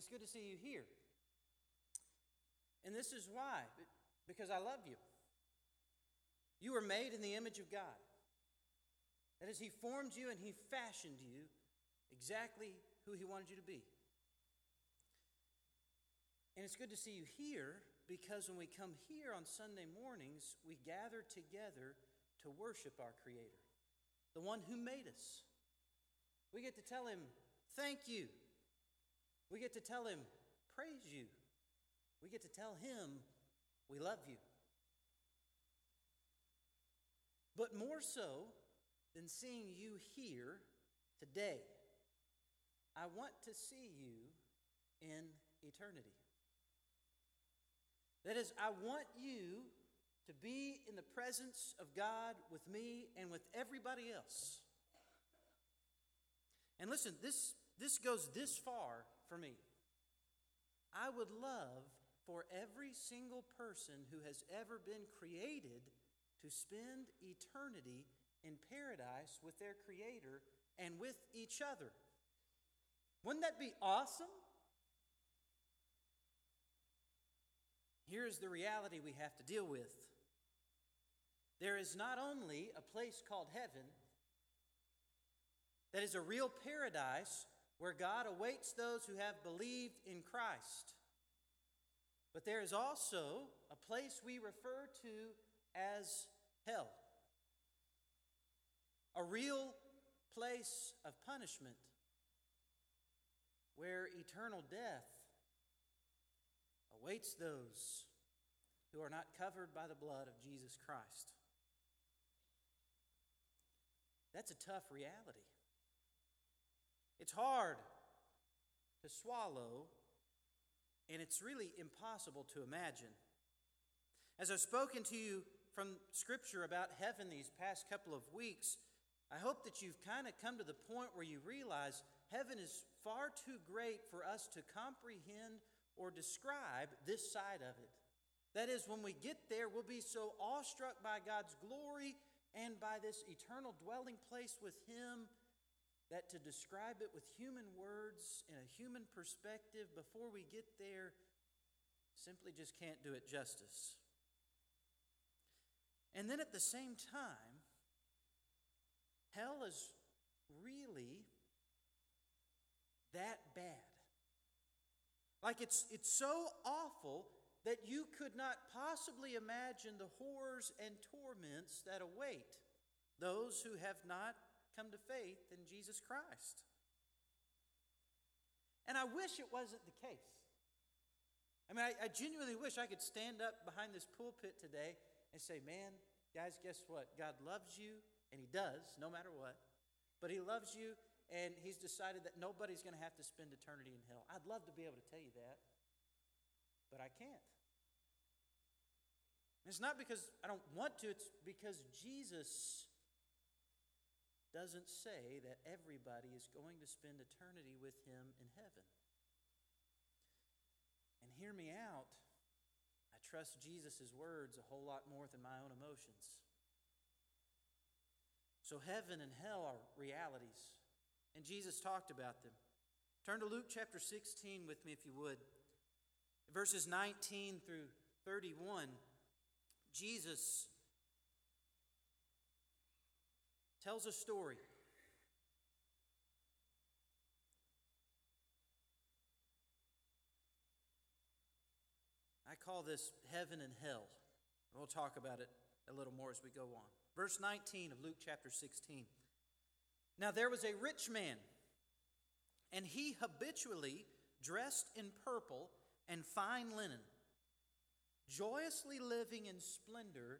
It's good to see you here. And this is why, because I love you. You were made in the image of God. That is, He formed you and He fashioned you exactly who He wanted you to be. And it's good to see you here, because when we come here on Sunday mornings, we gather together to worship our Creator, the one who made us. We get to tell Him, thank you. We get to tell Him, praise you. We get to tell Him, we love you. But more so than seeing you here today, I want to see you in eternity. That is, I want you to be in the presence of God with me and with everybody else. And listen, this goes this far for me. I would love for every single person who has ever been created to spend eternity in paradise with their Creator and with each other. Wouldn't that be awesome? Here's the reality we have to deal with. There is not only a place called heaven that is a real paradise where God awaits those who have believed in Christ, but there is also a place we refer to as hell. A real place of punishment where eternal death awaits those who are not covered by the blood of Jesus Christ. That's a tough reality. It's hard to swallow, and it's really impossible to imagine. As I've spoken to you from Scripture about heaven these past couple of weeks, I hope that you've kind of come to the point where you realize heaven is far too great for us to comprehend or describe this side of it. That is, when we get there, we'll be so awestruck by God's glory and by this eternal dwelling place with Him that to describe it with human words in a human perspective before we get there simply just can't do it justice. And then at the same time, hell is really that bad. Like it's so awful that you could not possibly imagine the horrors and torments that await those who have not come to faith in Jesus Christ. And I wish it wasn't the case. I mean, I genuinely wish I could stand up behind this pulpit today and say, man, guys, guess what? God loves you. And He does, no matter what. But He loves you, and He's decided that nobody's going to have to spend eternity in hell. I'd love to be able to tell you that, but I can't. And it's not because I don't want to. It's because Jesus doesn't say that everybody is going to spend eternity with Him in heaven. And hear me out. I trust Jesus' words a whole lot more than my own emotions. So heaven and hell are realities, and Jesus talked about them. Turn to Luke chapter 16 with me if you would. Verses 19 through 31, Jesus tells a story. I call this heaven and hell. We'll talk about it a little more as we go on. Verse 19 of Luke chapter 16. Now there was a rich man, and he habitually dressed in purple and fine linen, joyously living in splendor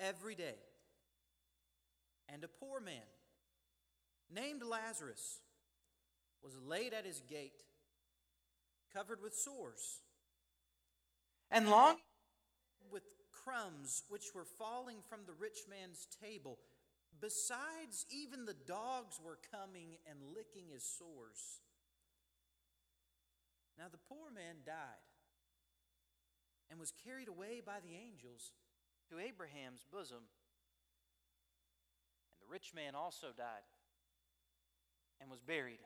every day. And a poor man, named Lazarus, was laid at his gate, covered with sores, and longing with crumbs which were falling from the rich man's table. Besides, even the dogs were coming and licking his sores. Now the poor man died and was carried away by the angels to Abraham's bosom. And the rich man also died and was buried.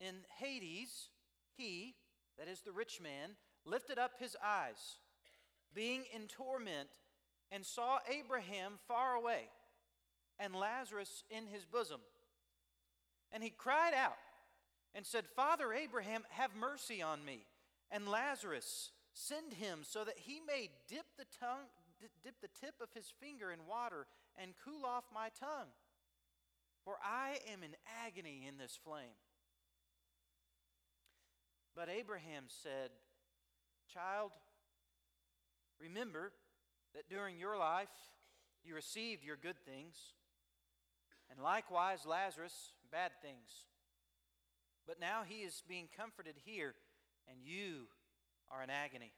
in Hades, he, that is the rich man, lifted up his eyes, being in torment, and saw Abraham far away, and Lazarus in his bosom. And he cried out and said, Father Abraham, have mercy on me, and Lazarus, send him so that he may dip the tip of his finger in water and cool off my tongue, for I am in agony in this flame. But Abraham said, Child, remember that during your life you received your good things, and likewise Lazarus bad things. But now he is being comforted here, and you are in agony.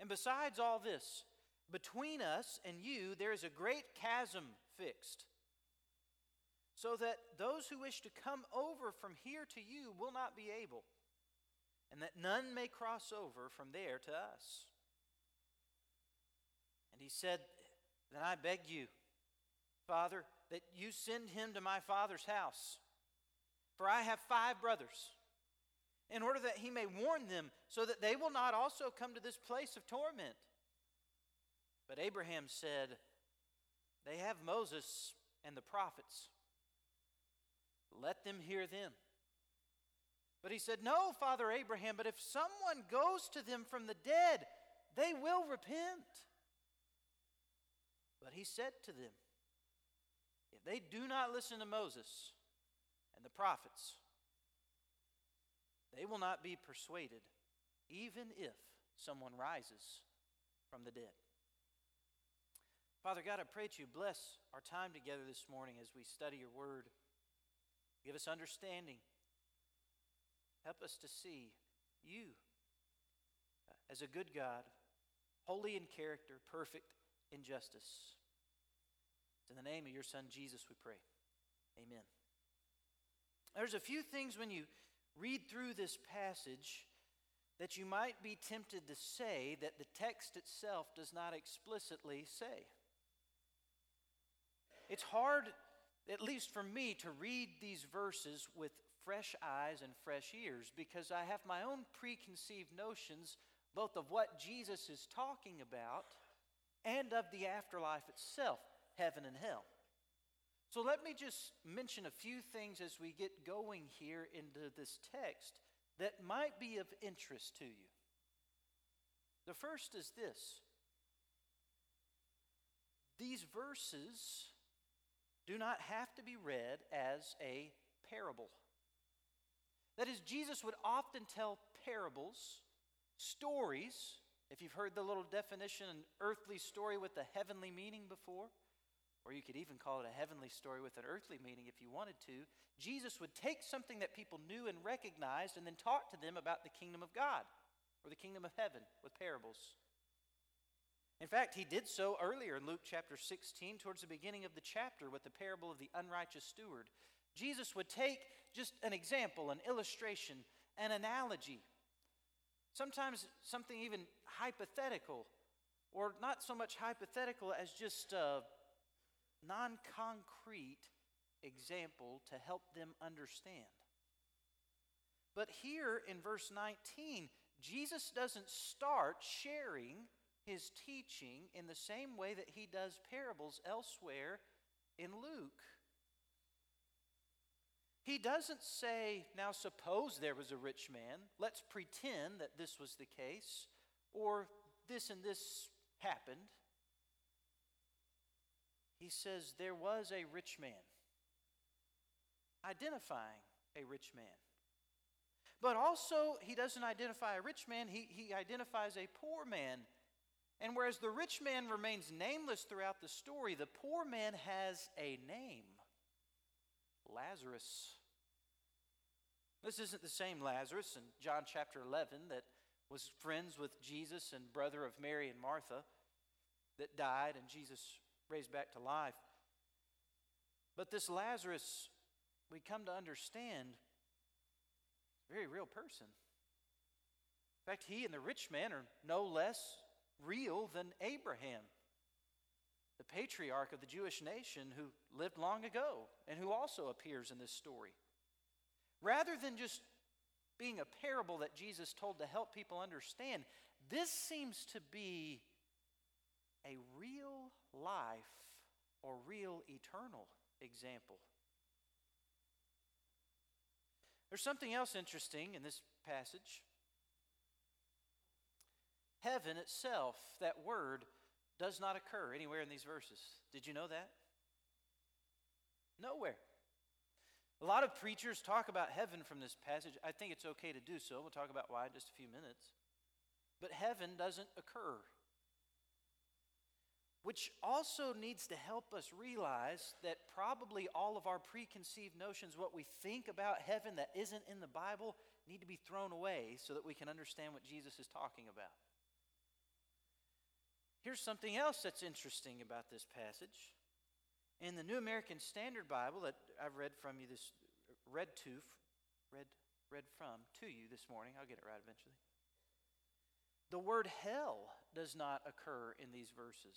And besides all this, between us and you there is a great chasm fixed, so that those who wish to come over from here to you will not be able, and that none may cross over from there to us. And he said, Then I beg you, Father, that you send him to my father's house, for I have 5 brothers, in order that he may warn them, so that they will not also come to this place of torment. But Abraham said, They have Moses and the prophets. Let them hear them. But he said, No, Father Abraham, but if someone goes to them from the dead, they will repent. But he said to them, If they do not listen to Moses and the prophets, they will not be persuaded, even if someone rises from the dead. Father God, I pray that you bless our time together this morning as we study your word. Give us understanding. Help us to see you as a good God, holy in character, perfect in justice. It's in the name of your Son, Jesus, we pray. Amen. There's a few things when you read through this passage that you might be tempted to say that the text itself does not explicitly say. It's hard, at least for me, to read these verses with fresh eyes and fresh ears, because I have my own preconceived notions both of what Jesus is talking about and of the afterlife itself, heaven and hell. So let me just mention a few things as we get going here into this text that might be of interest to you. The first is this: these verses do not have to be read as a parable. That is, Jesus would often tell parables, stories. If you've heard the little definition, an earthly story with a heavenly meaning before, or you could even call it a heavenly story with an earthly meaning if you wanted to. Jesus would take something that people knew and recognized and then talk to them about the kingdom of God or the kingdom of heaven with parables. In fact, he did so earlier in Luke chapter 16, towards the beginning of the chapter, with the parable of the unrighteous steward. Jesus would take just an example, an illustration, an analogy, sometimes something even hypothetical, or not so much hypothetical as just non-concrete example to help them understand. But here in verse 19, Jesus doesn't start sharing his teaching in the same way that he does parables elsewhere in Luke. He doesn't say, now suppose there was a rich man, let's pretend that this was the case, or this and this happened. He says, there was a rich man, identifying a rich man. But also, he doesn't identify a rich man, he identifies a poor man. And whereas the rich man remains nameless throughout the story, the poor man has a name: Lazarus. This isn't the same Lazarus in John chapter 11 that was friends with Jesus and brother of Mary and Martha, that died and Jesus raised back to life. But this Lazarus, we come to understand, is a very real person. In fact, he and the rich man are no less real than Abraham, the patriarch of the Jewish nation, who lived long ago and who also appears in this story. Rather than just being a parable that Jesus told to help people understand, this seems to be a real life or real eternal example. There's something else interesting in this passage. Heaven itself, that word, does not occur anywhere in these verses. Did you know that? Nowhere. A lot of preachers talk about heaven from this passage. I think it's okay to do so. We'll talk about why in just a few minutes. But heaven doesn't occur, which also needs to help us realize that probably all of our preconceived notions, what we think about heaven that isn't in the Bible, need to be thrown away so that we can understand what Jesus is talking about. Here's something else that's interesting about this passage. In the New American Standard Bible that I've read to you this morning, I'll get it right eventually, the word hell does not occur in these verses.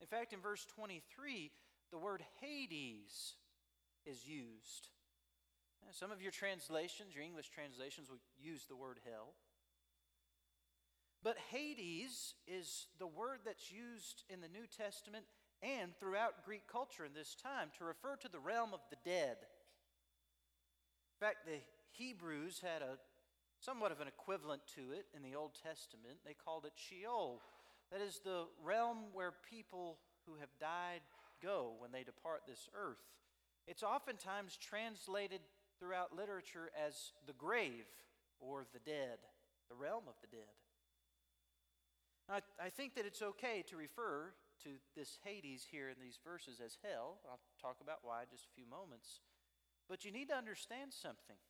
In fact, in verse 23, the word Hades is used. Now, some of your translations, your English translations, will use the word hell. But Hades is the word that's used in the New Testament and throughout Greek culture in this time to refer to the realm of the dead. In fact, the Hebrews had a somewhat of an equivalent to it in the Old Testament. They called it Sheol. That is the realm where people who have died go when they depart this earth. It's oftentimes translated throughout literature as the grave or the dead, the realm of the dead. Now, I think that it's okay to refer to this Hades here in these verses as hell. I'll talk about why in just a few moments. But you need to understand something.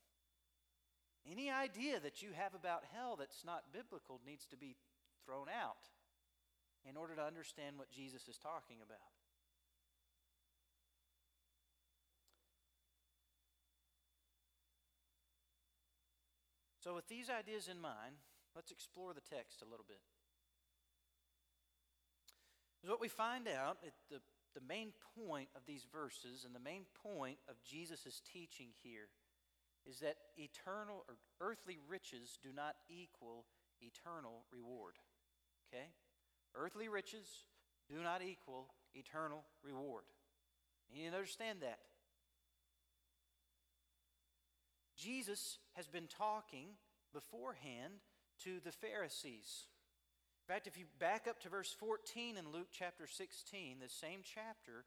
Any idea that you have about hell that's not biblical needs to be thrown out in order to understand what Jesus is talking about. So with these ideas in mind, let's explore the text a little bit. What we find out at the main point of these verses and the main point of Jesus' teaching here is that eternal or earthly riches do not equal eternal reward. Okay? Earthly riches do not equal eternal reward. You need to understand that. Jesus has been talking beforehand to the Pharisees. In fact, if you back up to verse 14 in Luke chapter 16, the same chapter,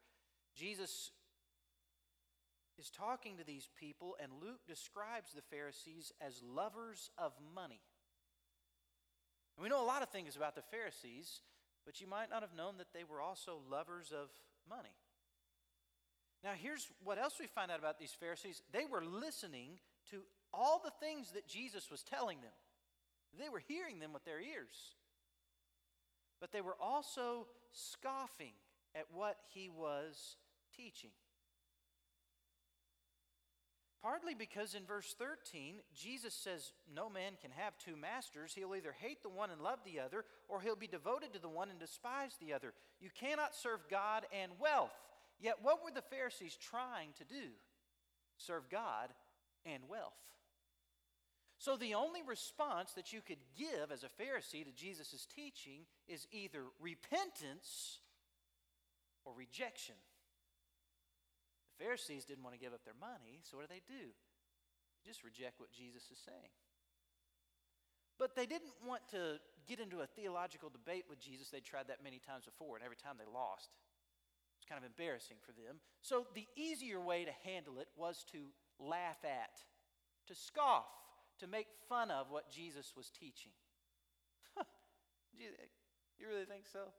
Jesus is talking to these people, and Luke describes the Pharisees as lovers of money. And we know a lot of things about the Pharisees, but you might not have known that they were also lovers of money. Now, here's what else we find out about these Pharisees. They were listening to all the things that Jesus was telling them. They were hearing them with their ears. But they were also scoffing at what he was teaching. Partly because in verse 13, Jesus says, no man can have two masters. He'll either hate the one and love the other, or he'll be devoted to the one and despise the other. You cannot serve God and wealth. Yet what were the Pharisees trying to do? Serve God and wealth. So the only response that you could give as a Pharisee to Jesus' teaching is either repentance or rejection. The Pharisees didn't want to give up their money, so what do? They just reject what Jesus is saying. But they didn't want to get into a theological debate with Jesus. They tried that many times before, and every time they lost. It's kind of embarrassing for them. So the easier way to handle it was to laugh at, to scoff, to make fun of what Jesus was teaching. You really think so?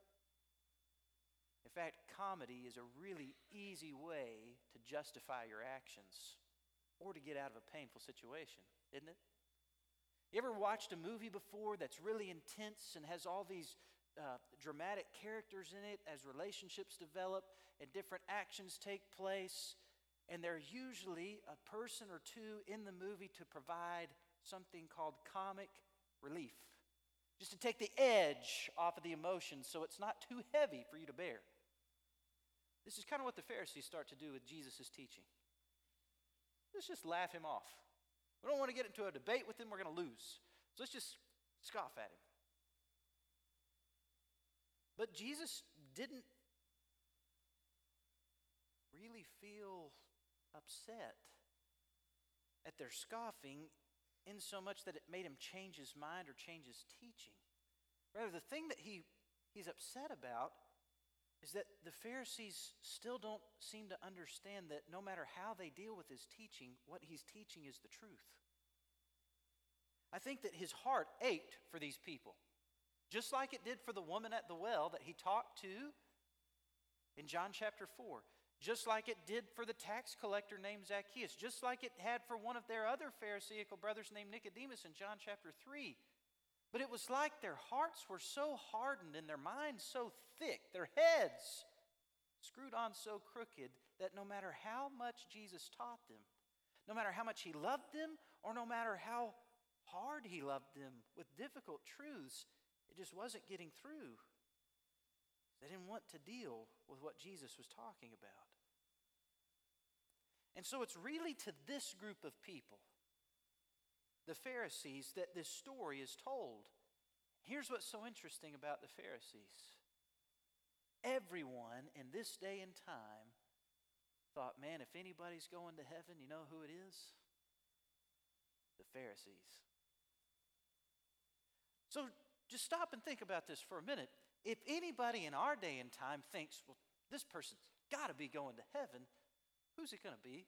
In fact, comedy is a really easy way to justify your actions or to get out of a painful situation, isn't it? You ever watched a movie before that's really intense and has all these dramatic characters in it as relationships develop and different actions take place, and they're usually a person or two in the movie to provide something called comic relief, just to take the edge off of the emotion so it's not too heavy for you to bear. This is kind of what the Pharisees start to do with Jesus' teaching. Let's just laugh him off. We don't want to get into a debate with him. We're going to lose. So let's just scoff at him. But Jesus didn't really feel upset at their scoffing in so much that it made him change his mind or change his teaching. Rather, the thing that he's upset about is that the Pharisees still don't seem to understand that no matter how they deal with his teaching, what he's teaching is the truth. I think that his heart ached for these people, just like it did for the woman at the well that he talked to in John chapter 4. Just like it did for the tax collector named Zacchaeus. Just like it had for one of their other Pharisaical brothers named Nicodemus in John chapter 3. But it was like their hearts were so hardened and their minds so thick, their heads screwed on so crooked that no matter how much Jesus taught them, no matter how much he loved them, or no matter how hard he loved them with difficult truths, it just wasn't getting through. They didn't want to deal with what Jesus was talking about. And so it's really to this group of people, the Pharisees, that this story is told. Here's what's so interesting about the Pharisees. Everyone in this day and time thought, man, if anybody's going to heaven, you know who it is? The Pharisees. So just stop and think about this for a minute. If anybody in our day and time thinks, well, this person's got to be going to heaven, who's it going to be?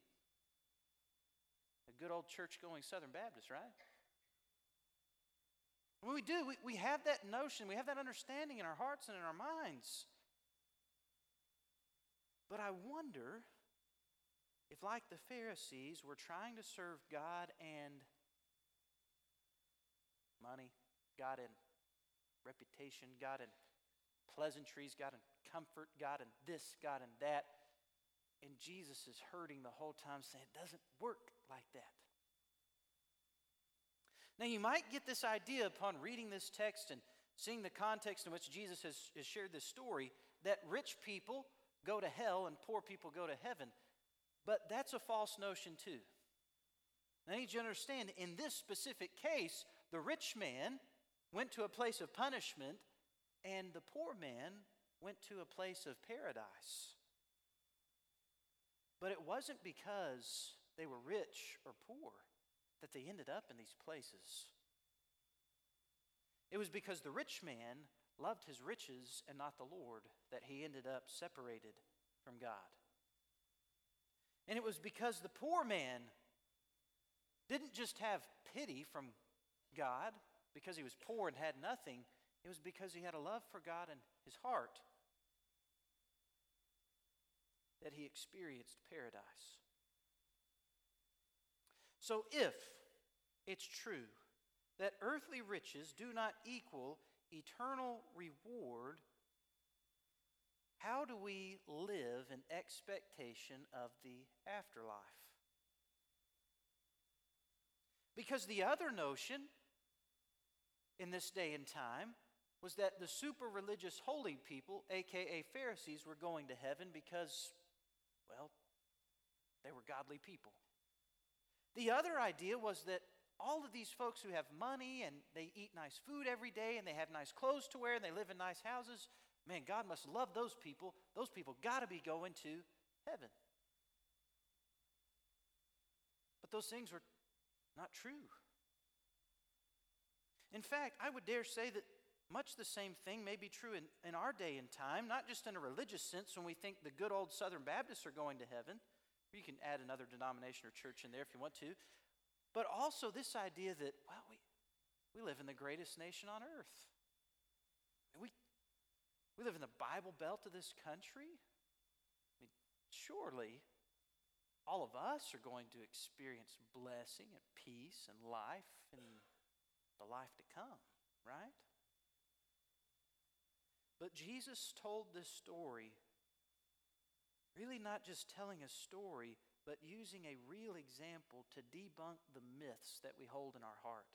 A good old church-going Southern Baptist, right? When we do, we have that notion, we have that understanding in our hearts and in our minds. But I wonder if, like the Pharisees, we're trying to serve God and money, God and reputation, God and pleasantries, God and comfort, God and this, God and that. And Jesus is hurting the whole time, saying it doesn't work like that. Now you might get this idea upon reading this text and seeing the context in which Jesus has shared this story, that rich people go to hell and poor people go to heaven. But that's a false notion too. Now I need you to understand, in this specific case, the rich man went to a place of punishment, and the poor man went to a place of paradise. But it wasn't because they were rich or poor that they ended up in these places. It was because the rich man loved his riches and not the Lord that he ended up separated from God. And it was because the poor man didn't just have pity from God because he was poor and had nothing. It was because he had a love for God in his heart that he experienced paradise. So if it's true that earthly riches do not equal eternal reward, how do we live in expectation of the afterlife? Because the other notion in this day and time was that the super-religious holy people, a.k.a. Pharisees, were going to heaven because, well, they were godly people. The other idea was that all of these folks who have money and they eat nice food every day and they have nice clothes to wear and they live in nice houses, man, God must love those people. Those people got to be going to heaven. But those things were not true. In fact, I would dare say that much the same thing may be true in our day and time, not just in a religious sense when we think the good old Southern Baptists are going to heaven. You can add another denomination or church in there if you want to. But also this idea that, well, we live in the greatest nation on earth. We live in the Bible Belt of this country. I mean, surely all of us are going to experience blessing and peace and life and the life to come, right? But Jesus told this story, really not just telling a story, but using a real example to debunk the myths that we hold in our heart.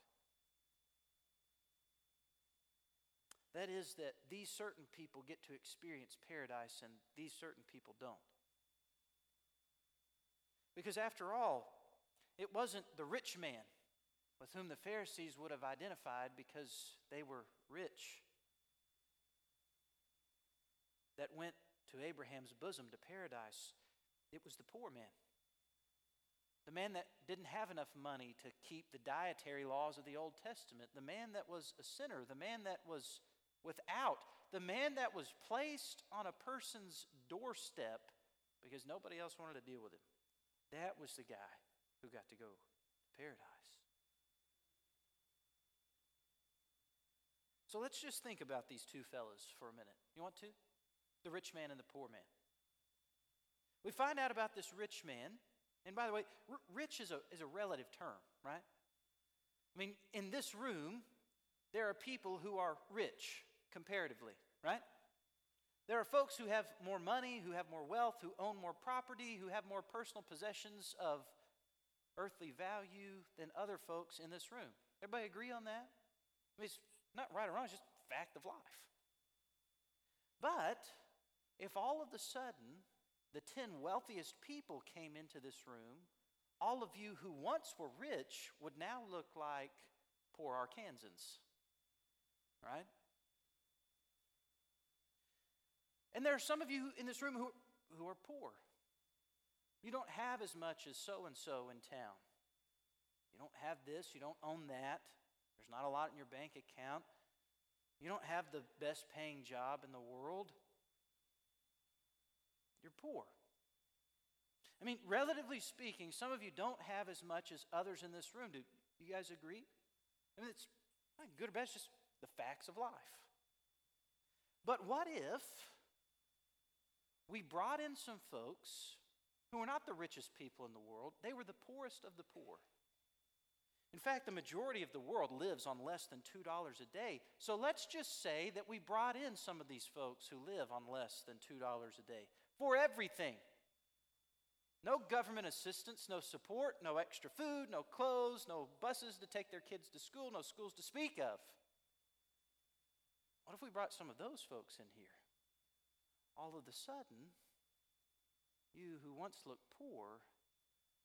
That is, that these certain people get to experience paradise and these certain people don't. Because after all, It wasn't the rich man with whom the Pharisees would have identified because they were rich that went to Abraham's bosom to paradise. It was the poor man. The man that didn't have enough money to keep the dietary laws of the Old Testament. The man that was a sinner. The man that was without. The man that was placed on a person's doorstep because nobody else wanted to deal with him. That was the guy who got to go to paradise. So let's just think about these two fellas for a minute. You want to? The rich man and the poor man. We find out about this rich man. And by the way, rich is a relative term, right? I mean, in this room, there are people who are rich comparatively, right? There are folks who have more money, who have more wealth, who own more property, who have more personal possessions of earthly value than other folks in this room. Everybody agree on that? I mean, it's not right or wrong, it's just a fact of life. But if all of a sudden the 10 wealthiest people came into this room, all of you who once were rich would now look like poor Arkansans, right? And there are some of you in this room who are poor. You don't have as much as so-and-so in town. You don't have this. You don't own that. There's not a lot in your bank account. You don't have the best paying job in the world. You're poor. I mean, relatively speaking, some of you don't have as much as others in this room. Do you guys agree? I mean, it's not good or bad. It's just the facts of life. But what if we brought in some folks who were not the richest people in the world? They were the poorest of the poor. In fact, the majority of the world lives on less than $2 a day. So let's just say that we brought in some of these folks who live on less than $2 a day for everything. No government assistance, no support, no extra food, no clothes, no buses to take their kids to school, no schools to speak of. What if we brought some of those folks in here? All of a sudden, you who once looked poor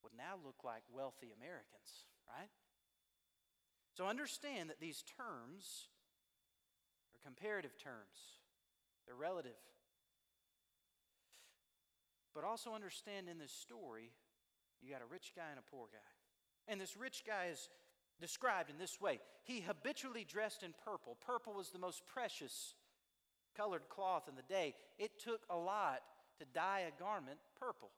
would now look like wealthy Americans, right? So understand that these terms are comparative terms. They're relative. But also understand in this story, you got a rich guy and a poor guy. And this rich guy is described in this way. He habitually dressed in purple. Purple was the most precious colored cloth in the day. It took a lot to dye a garment purple.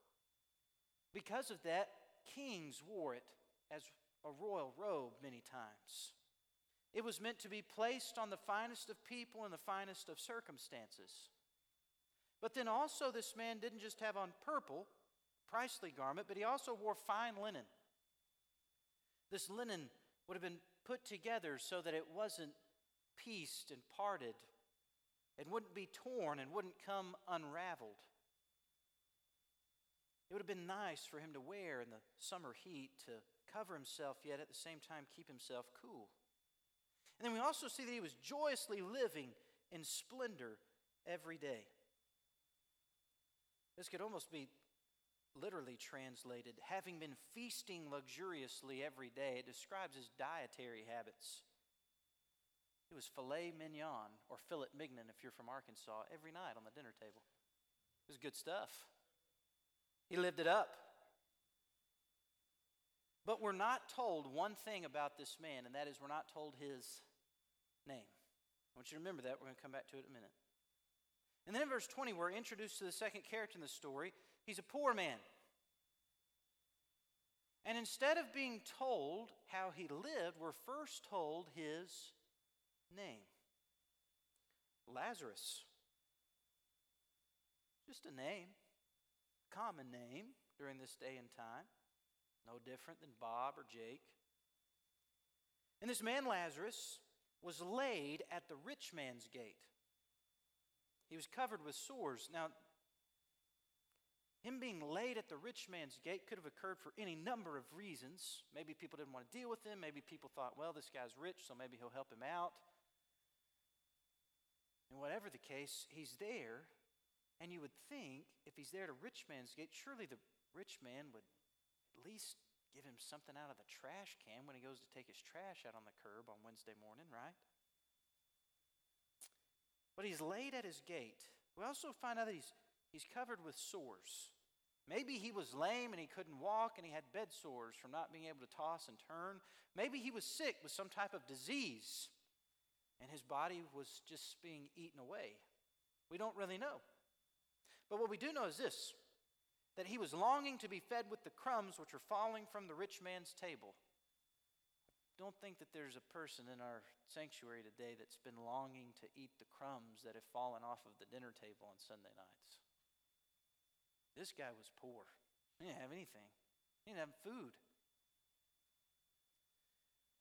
Because of that, kings wore it as a royal robe many times. It was meant to be placed on the finest of people in the finest of circumstances. But then also this man didn't just have on purple, pricely garment, but he also wore fine linen. This linen would have been put together so that it wasn't pieced and parted and wouldn't be torn and wouldn't come unraveled. It would have been nice for him to wear in the summer heat to cover himself, yet at the same time keep himself cool. And then we also see that he was joyously living in splendor every day. This could almost be literally translated, having been feasting luxuriously every day. It describes his dietary habits. It was filet mignon or filet mignon if you're from Arkansas every night on the dinner table. It was good stuff. He lived it up. But we're not told one thing about this man, and that is we're not told his name. I want you to remember that. We're going to come back to it in a minute. And then in verse 20, we're introduced to the second character in the story. He's a poor man. And instead of being told how he lived, we're first told his name. Lazarus. Just a name. Common name during this day and time, no different than Bob or Jake. And this man Lazarus was laid at the rich man's gate. He was covered with sores. Now, him being laid at the rich man's gate could have occurred for any number of reasons. Maybe people didn't want to deal with him. Maybe people thought, well, this guy's rich, so maybe he'll help him out. And whatever the case, he's there. And you would think if he's there at a rich man's gate, surely the rich man would at least Give him something out of the trash can when he goes to take his trash out on the curb on Wednesday morning, right? But he's laid at his gate. We also find out that he's covered with sores. Maybe he was lame and he couldn't walk and he had bed sores from not being able to toss and turn. Maybe he was sick with some type of disease and his body was just being eaten away. We don't really know. But what we do know is this, that he was longing to be fed with the crumbs which were falling from the rich man's table. I don't think that there's a person in our sanctuary today that's been longing to eat the crumbs that have fallen off of the dinner table on Sunday nights. This guy was poor. He didn't have anything. He didn't have food.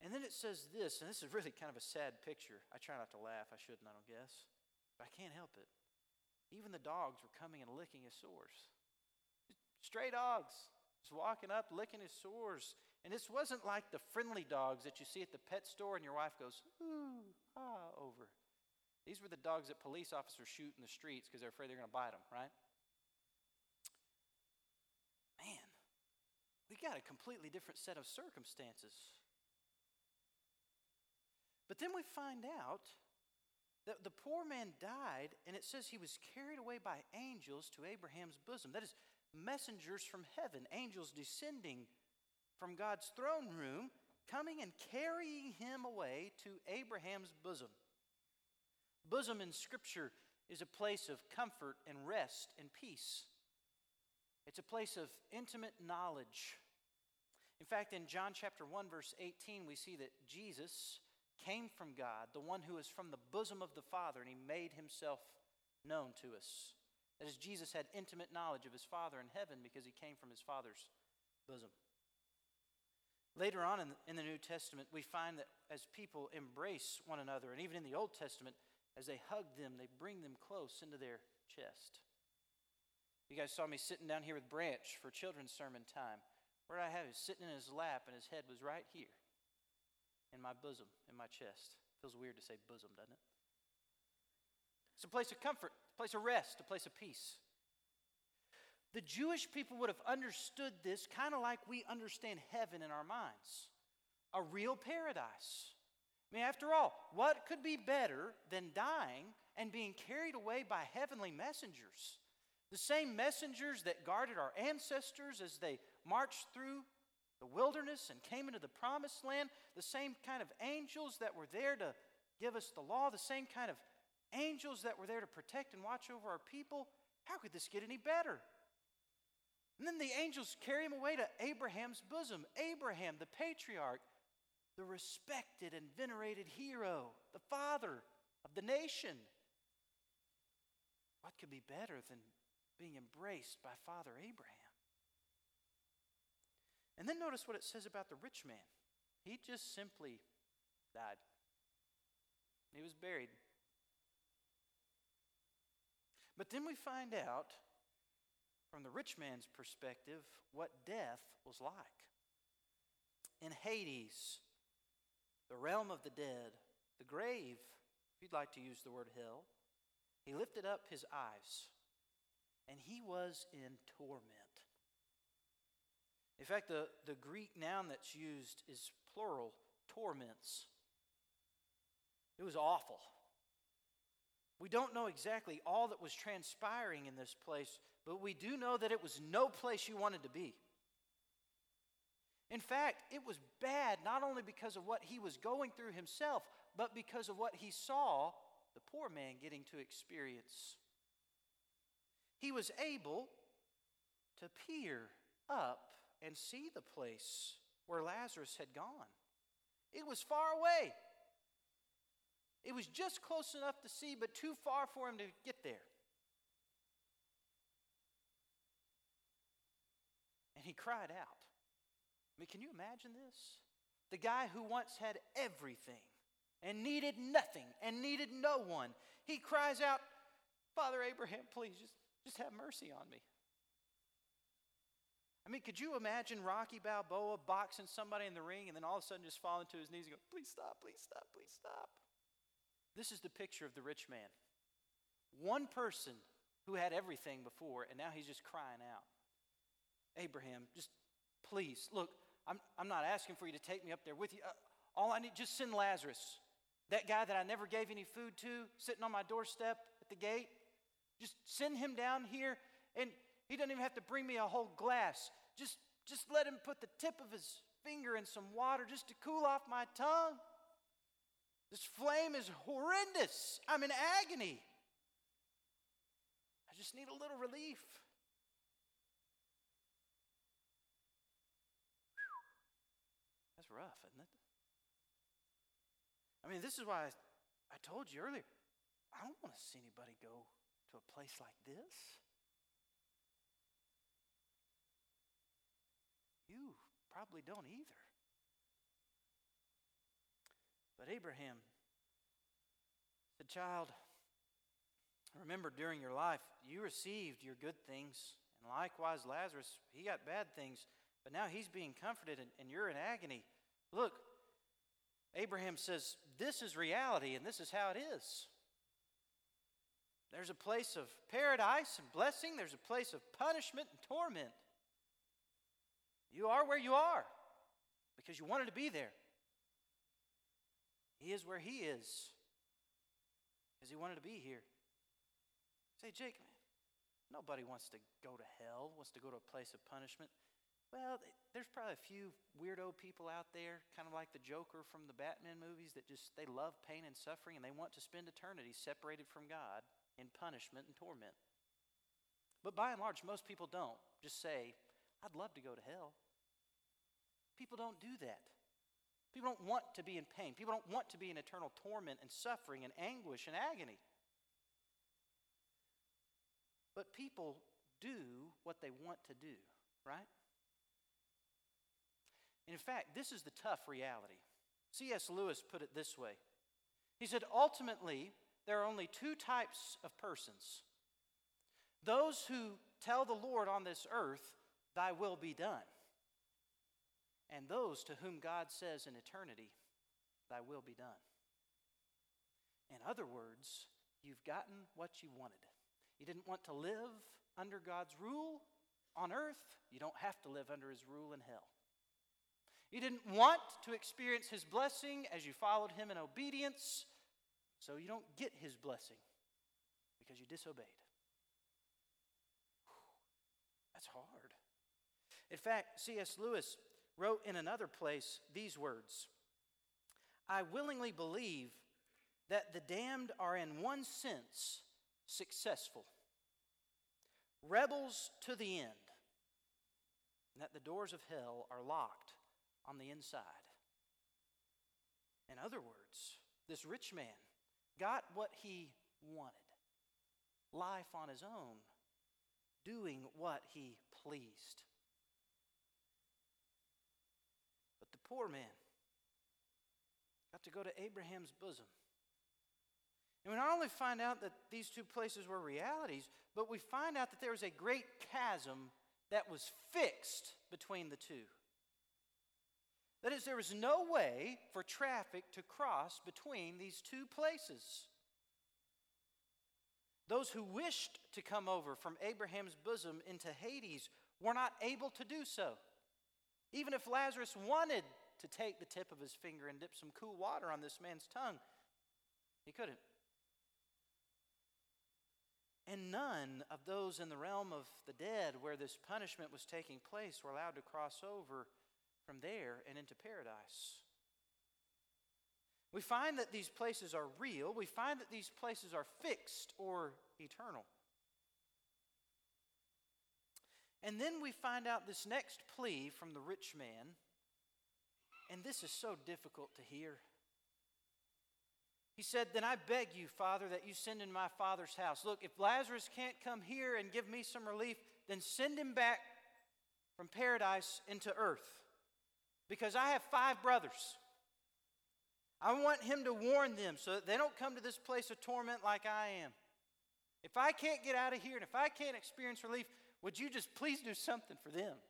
And then it says this, and this is really kind of a sad picture. I try not to laugh. I shouldn't, I don't guess. But I can't help it. Even the dogs were coming and licking his sores. Stray dogs. Just walking up, licking his sores. And this wasn't like the friendly dogs that you see at the pet store and your wife goes, ooh, ah, over. These were the dogs that police officers shoot in the streets because they're afraid they're going to bite them, right? Man, we got a completely different set of circumstances. But then we find out that the poor man died, and it says he was carried away by angels to Abraham's bosom. That is, messengers from heaven, angels descending from God's throne room, coming and carrying him away to Abraham's bosom. Bosom in Scripture is a place of comfort and rest and peace. It's a place of intimate knowledge. In fact, in John chapter 1, verse 18, we see that Jesus came from God, the one who is from the bosom of the Father, and he made himself known to us. That is, Jesus had intimate knowledge of his Father in heaven because he came from his Father's bosom. Later on in the New Testament, we find that as people embrace one another, and even in the Old Testament, as they hug them, they bring them close into their chest. You guys saw me sitting down here with Branch for children's sermon time. Where did I have him? Sitting in his lap, and his head was right here in my bosom, in my chest. Feels weird to say bosom, doesn't it? It's a place of comfort, a place of rest, a place of peace. The Jewish people would have understood this kind of like we understand heaven in our minds. A real paradise. I mean, after all, what could be better than dying and being carried away by heavenly messengers? The same messengers that guarded our ancestors as they marched through the wilderness and came into the promised land, the same kind of angels that were there to give us the law, the same kind of angels that were there to protect and watch over our people. How could this get any better? And then the angels carry him away to Abraham's bosom. Abraham, the patriarch, the respected and venerated hero, the father of the nation. What could be better than being embraced by Father Abraham? And then notice what it says about the rich man. He just simply died. He was buried. But then we find out from the rich man's perspective what death was like. In Hades, the realm of the dead, the grave, if you'd like to use the word hell, he lifted up his eyes. And he was in torment. In fact, the Greek noun that's used is plural, torments. It was awful. We don't know exactly all that was transpiring in this place, but we do know that it was no place you wanted to be. In fact, it was bad not only because of what he was going through himself, but because of what he saw the poor man getting to experience. He was able to peer up and see the place where Lazarus had gone. It was far away. It was just close enough to see, but too far for him to get there. And he cried out. I mean, can you imagine this? The guy who once had everything and needed nothing and needed no one, he cries out, Father Abraham, please just have mercy on me. I mean, could you imagine Rocky Balboa boxing somebody in the ring and then all of a sudden just falling to his knees and go, please stop, please stop, please stop. This is the picture of the rich man. One person who had everything before and now he's just crying out. Abraham, just please, look, I'm not asking for you to take me up there with you. All I need, just send Lazarus, that guy that I never gave any food to, sitting on my doorstep at the gate. Just send him down here, and he doesn't even have to bring me a whole glass. Just let him put the tip of his finger in some water just to cool off my tongue. This flame is horrendous. I'm in agony. I just need a little relief. That's rough, isn't it? I mean, this is why I told you earlier, I don't want to see anybody go to a place like this. You probably don't either. But Abraham said, "Child, remember during your life, you received your good things, and likewise Lazarus, he got bad things. But now he's being comforted and you're in agony. Look," Abraham says, "this is reality and this is how it is. There's a place of paradise and blessing. There's a place of punishment and torment. You are where you are because you wanted to be there. He is where he is because he wanted to be here." Say, "Jake, man, nobody wants to go to hell, wants to go to a place of punishment." Well, there's probably a few weirdo people out there, kind of like the Joker from the Batman movies, that just, they love pain and suffering and they want to spend eternity separated from God in punishment and torment. But by and large, most people don't just say, "I'd love to go to hell." People don't do that. People don't want to be in pain. People don't want to be in eternal torment and suffering and anguish and agony. But people do what they want to do, right? And in fact, this is the tough reality. C.S. Lewis put it this way. He said, "Ultimately, there are only two types of persons. Those who tell the Lord on this earth, 'Thy will be done,' and those to whom God says in eternity, 'Thy will be done.'" In other words, you've gotten what you wanted. You didn't want to live under God's rule on earth. You don't have to live under his rule in hell. You didn't want to experience his blessing as you followed him in obedience, so you don't get his blessing because you disobeyed. Whew, that's hard. In fact, C.S. Lewis wrote in another place these words, "I willingly believe that the damned are in one sense successful, rebels to the end, and that the doors of hell are locked on the inside." In other words, this rich man got what he wanted. Life on his own, doing what he pleased. But the poor man got to go to Abraham's bosom. And we not only find out that these two places were realities, but we find out that there was a great chasm that was fixed between the two. That is, there was no way for traffic to cross between these two places. Those who wished to come over from Abraham's bosom into Hades were not able to do so. Even if Lazarus wanted to take the tip of his finger and dip some cool water on this man's tongue, he couldn't. And none of those in the realm of the dead where this punishment was taking place were allowed to cross over from there and into paradise. We find that these places are real. We find that these places are fixed or eternal. And then we find out this next plea from the rich man. And this is so difficult to hear. He said, "Then I beg you, Father, that you send in my father's house." Look, if Lazarus can't come here and give me some relief, then send him back from paradise into earth. Because I have 5 brothers. I want him to warn them so that they don't come to this place of torment like I am. If I can't get out of here and if I can't experience relief, would you just please do something for them?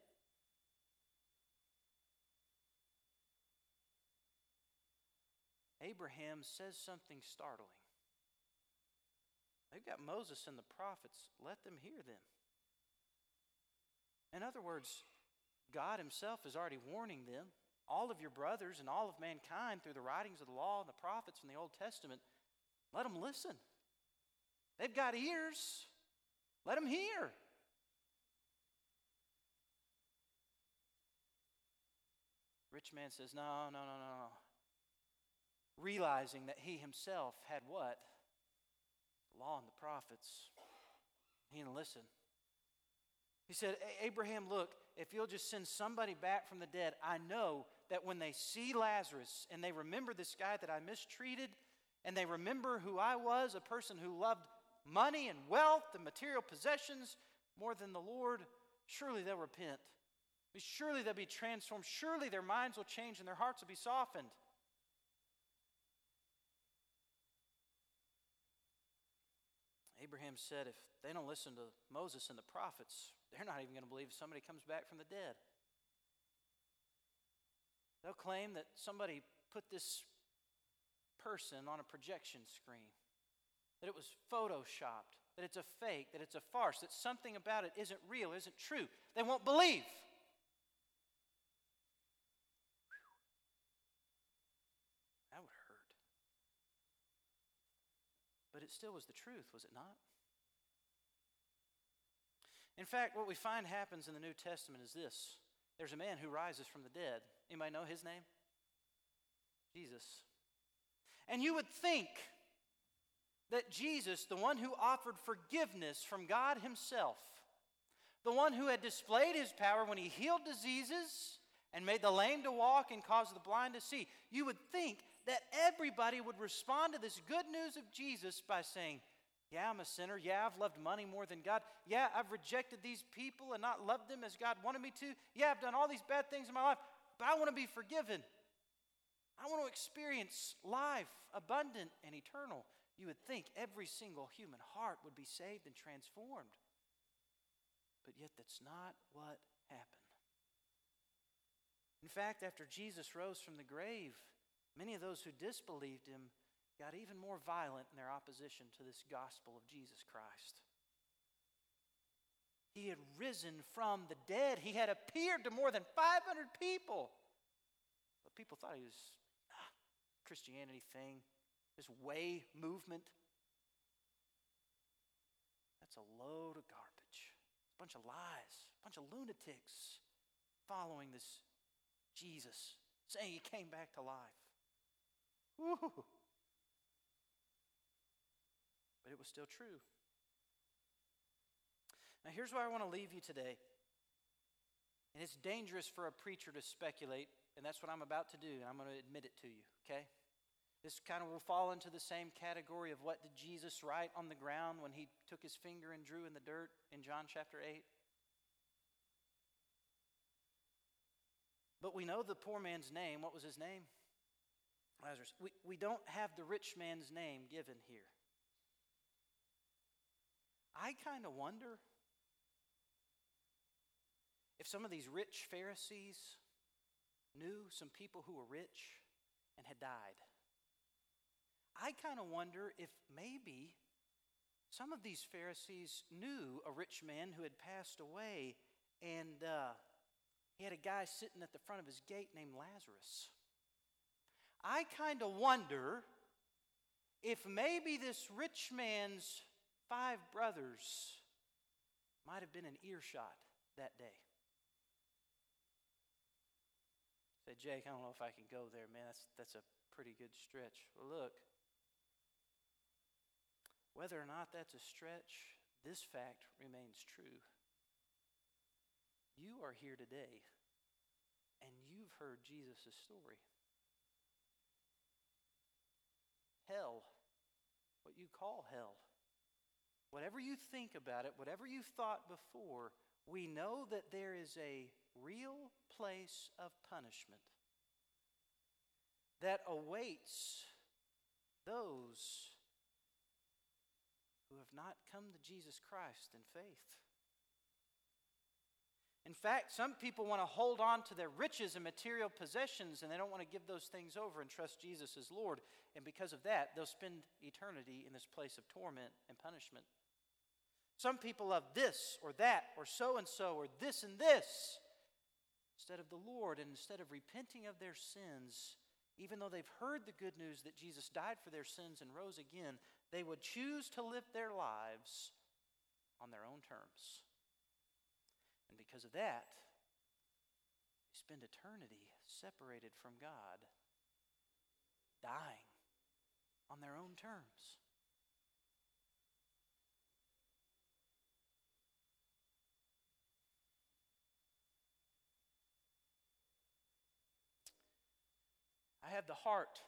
Abraham says something startling. They've got Moses and the prophets. Let them hear them. In other words, God himself is already warning them. All of your brothers and all of mankind through the writings of the law and the prophets from the Old Testament, let them listen. They've got ears. Let them hear. Rich man says, no. Realizing that he himself had what? The law and the prophets. He didn't listen. He said, Abraham, look, if you'll just send somebody back from the dead, I know that when they see Lazarus and they remember this guy that I mistreated and they remember who I was, a person who loved money and wealth and material possessions more than the Lord, surely they'll repent. Surely they'll be transformed. Surely their minds will change and their hearts will be softened. Abraham said, if they don't listen to Moses and the prophets, they're not even going to believe if somebody comes back from the dead. They'll claim that somebody put this person on a projection screen, that it was photoshopped, that it's a fake, that it's a farce, that something about it isn't real, isn't true. They won't believe. That would hurt. But it still was the truth, was it not? In fact, what we find happens in the New Testament is this. There's a man who rises from the dead. Anybody know his name? Jesus. And you would think that Jesus, the one who offered forgiveness from God himself, the one who had displayed his power when he healed diseases and made the lame to walk and caused the blind to see, you would think that everybody would respond to this good news of Jesus by saying, yeah, I'm a sinner. Yeah, I've loved money more than God. Yeah, I've rejected these people and not loved them as God wanted me to. Yeah, I've done all these bad things in my life, but I want to be forgiven. I want to experience life abundant and eternal. You would think every single human heart would be saved and transformed. But yet that's not what happened. In fact, after Jesus rose from the grave, many of those who disbelieved him got even more violent in their opposition to this gospel of Jesus Christ. He had risen from the dead. He had appeared to more than 500 people. But people thought he was Christianity thing, this way movement. That's a load of garbage. A bunch of lies, a bunch of lunatics following this Jesus, saying he came back to life. Woo! But it was still true. Now here's where I want to leave you today. And it's dangerous for a preacher to speculate, and that's what I'm about to do, and I'm going to admit it to you, okay? This kind of will fall into the same category of what did Jesus write on the ground when he took his finger and drew in the dirt in John chapter 8. But we know the poor man's name. What was his name? Lazarus. We don't have the rich man's name given here. I kind of wonder if some of these rich Pharisees knew some people who were rich and had died. I kind of wonder if maybe some of these Pharisees knew a rich man who had passed away, and he had a guy sitting at the front of his gate named Lazarus. I kind of wonder if maybe this rich man's 5 brothers might have been in earshot that day. Say, Jake, I don't know if I can go there, man. That's a pretty good stretch. Well, look, whether or not that's a stretch, this fact remains true. You are here today, and you've heard Jesus' story. Hell, what you call hell, whatever you think about it, whatever you've thought before, we know that there is a real place of punishment that awaits those who have not come to Jesus Christ in faith. In fact, some people want to hold on to their riches and material possessions, and they don't want to give those things over and trust Jesus as Lord. And because of that, they'll spend eternity in this place of torment and punishment. Some people love this or that or so and so or this and this. instead of the Lord, and instead of repenting of their sins, even though they've heard the good news that Jesus died for their sins and rose again, they would choose to live their lives on their own terms. And because of that, they spend eternity separated from God, dying on their own terms. I have the heart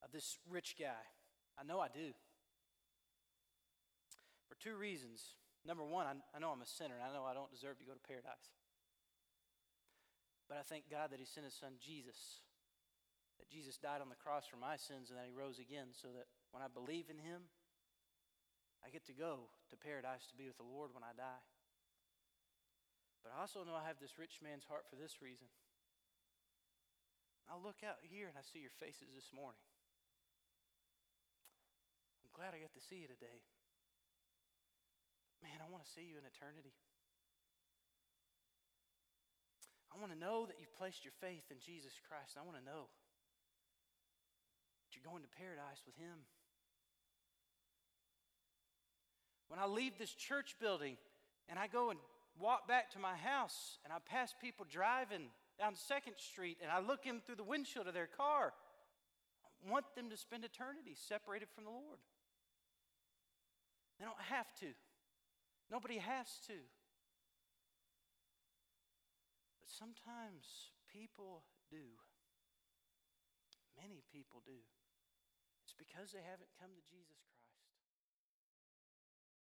of this rich guy. I know I do. For two reasons. Number one, I know I'm a sinner, and I know I don't deserve to go to paradise. But I thank God that he sent his son Jesus, that Jesus died on the cross for my sins, and that he rose again, so that when I believe in him, I get to go to paradise to be with the Lord when I die. But I also know I have this rich man's heart for this reason. I look out here and I see your faces this morning. I'm glad I got to see you today. Man, I want to see you in eternity. I want to know that you've placed your faith in Jesus Christ. I want to know that you're going to paradise with him. When I leave this church building and I go and walk back to my house and I pass people driving down 2nd Street, and I look in through the windshield of their car, I want them to spend eternity separated from the Lord. They don't have to. Nobody has to. But sometimes people do. Many people do. It's because they haven't come to Jesus Christ.